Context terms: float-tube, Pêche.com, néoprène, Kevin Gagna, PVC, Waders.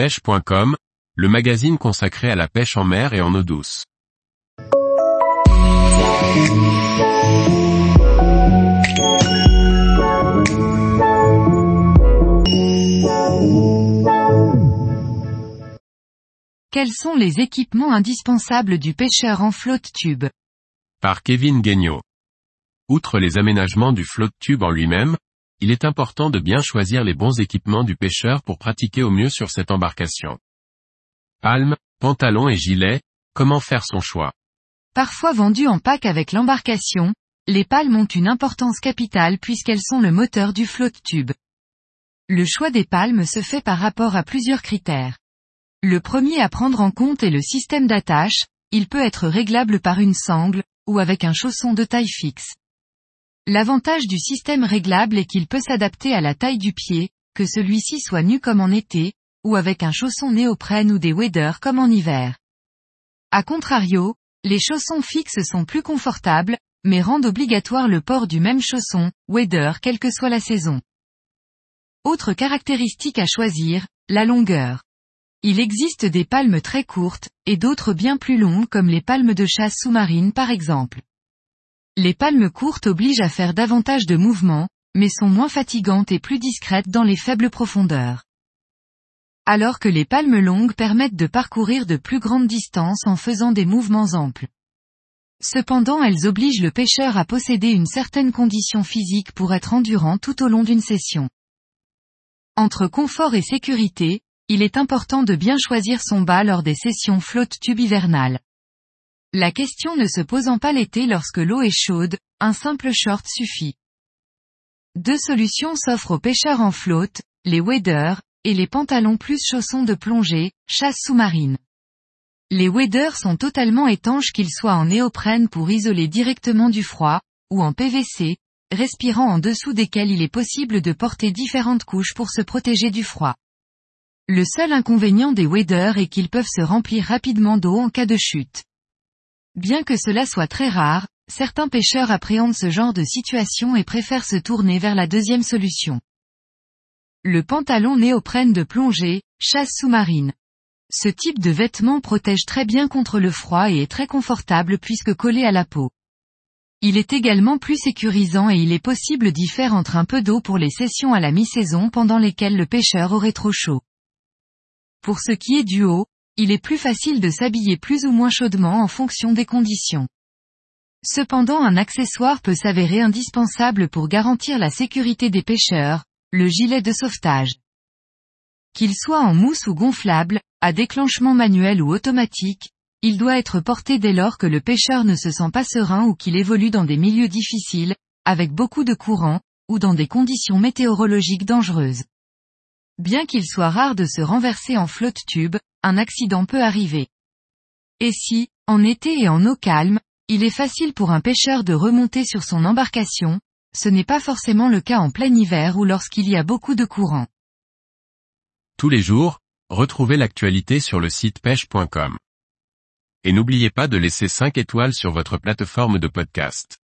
Pêche.com, le magazine consacré à la pêche en mer et en eau douce. Quels sont les équipements indispensables du pêcheur en float-tube? Par Kevin Gagna. Outre les aménagements du float-tube en lui-même, il est important de bien choisir les bons équipements du pêcheur pour pratiquer au mieux sur cette embarcation. Palmes, pantalons et gilets, comment faire son choix? Parfois vendues en pack avec l'embarcation, les palmes ont une importance capitale puisqu'elles sont le moteur du float-tube. Le choix des palmes se fait par rapport à plusieurs critères. Le premier à prendre en compte est le système d'attache, il peut être réglable par une sangle, ou avec un chausson de taille fixe. L'avantage du système réglable est qu'il peut s'adapter à la taille du pied, que celui-ci soit nu comme en été, ou avec un chausson néoprène ou des waders comme en hiver. A contrario, les chaussons fixes sont plus confortables, mais rendent obligatoire le port du même chausson, wader, quelle que soit la saison. Autre caractéristique à choisir, la longueur. Il existe des palmes très courtes, et d'autres bien plus longues comme les palmes de chasse sous-marine par exemple. Les palmes courtes obligent à faire davantage de mouvements, mais sont moins fatigantes et plus discrètes dans les faibles profondeurs. Alors que les palmes longues permettent de parcourir de plus grandes distances en faisant des mouvements amples. Cependant, elles obligent le pêcheur à posséder une certaine condition physique pour être endurant tout au long d'une session. Entre confort et sécurité, il est important de bien choisir son bas lors des sessions float-tube hivernales. La question ne se posant pas l'été lorsque l'eau est chaude, un simple short suffit. Deux solutions s'offrent aux pêcheurs en float, les waders, et les pantalons plus chaussons de plongée, chasse sous-marine. Les waders sont totalement étanches qu'ils soient en néoprène pour isoler directement du froid, ou en PVC, respirant en dessous desquels il est possible de porter différentes couches pour se protéger du froid. Le seul inconvénient des waders est qu'ils peuvent se remplir rapidement d'eau en cas de chute. Bien que cela soit très rare, certains pêcheurs appréhendent ce genre de situation et préfèrent se tourner vers la deuxième solution. Le pantalon néoprène de plongée, chasse sous-marine. Ce type de vêtement protège très bien contre le froid et est très confortable puisque collé à la peau. Il est également plus sécurisant et il est possible d'y faire entre un peu d'eau pour les sessions à la mi-saison pendant lesquelles le pêcheur aurait trop chaud. Pour ce qui est du haut, il est plus facile de s'habiller plus ou moins chaudement en fonction des conditions. Cependant, un accessoire peut s'avérer indispensable pour garantir la sécurité des pêcheurs, le gilet de sauvetage. Qu'il soit en mousse ou gonflable, à déclenchement manuel ou automatique, il doit être porté dès lors que le pêcheur ne se sent pas serein ou qu'il évolue dans des milieux difficiles, avec beaucoup de courants, ou dans des conditions météorologiques dangereuses. Bien qu'il soit rare de se renverser en float-tube, un accident peut arriver. Et si, en été et en eau calme, il est facile pour un pêcheur de remonter sur son embarcation, ce n'est pas forcément le cas en plein hiver ou lorsqu'il y a beaucoup de courant. Tous les jours, retrouvez l'actualité sur le site pêche.com. Et n'oubliez pas de laisser 5 étoiles sur votre plateforme de podcast.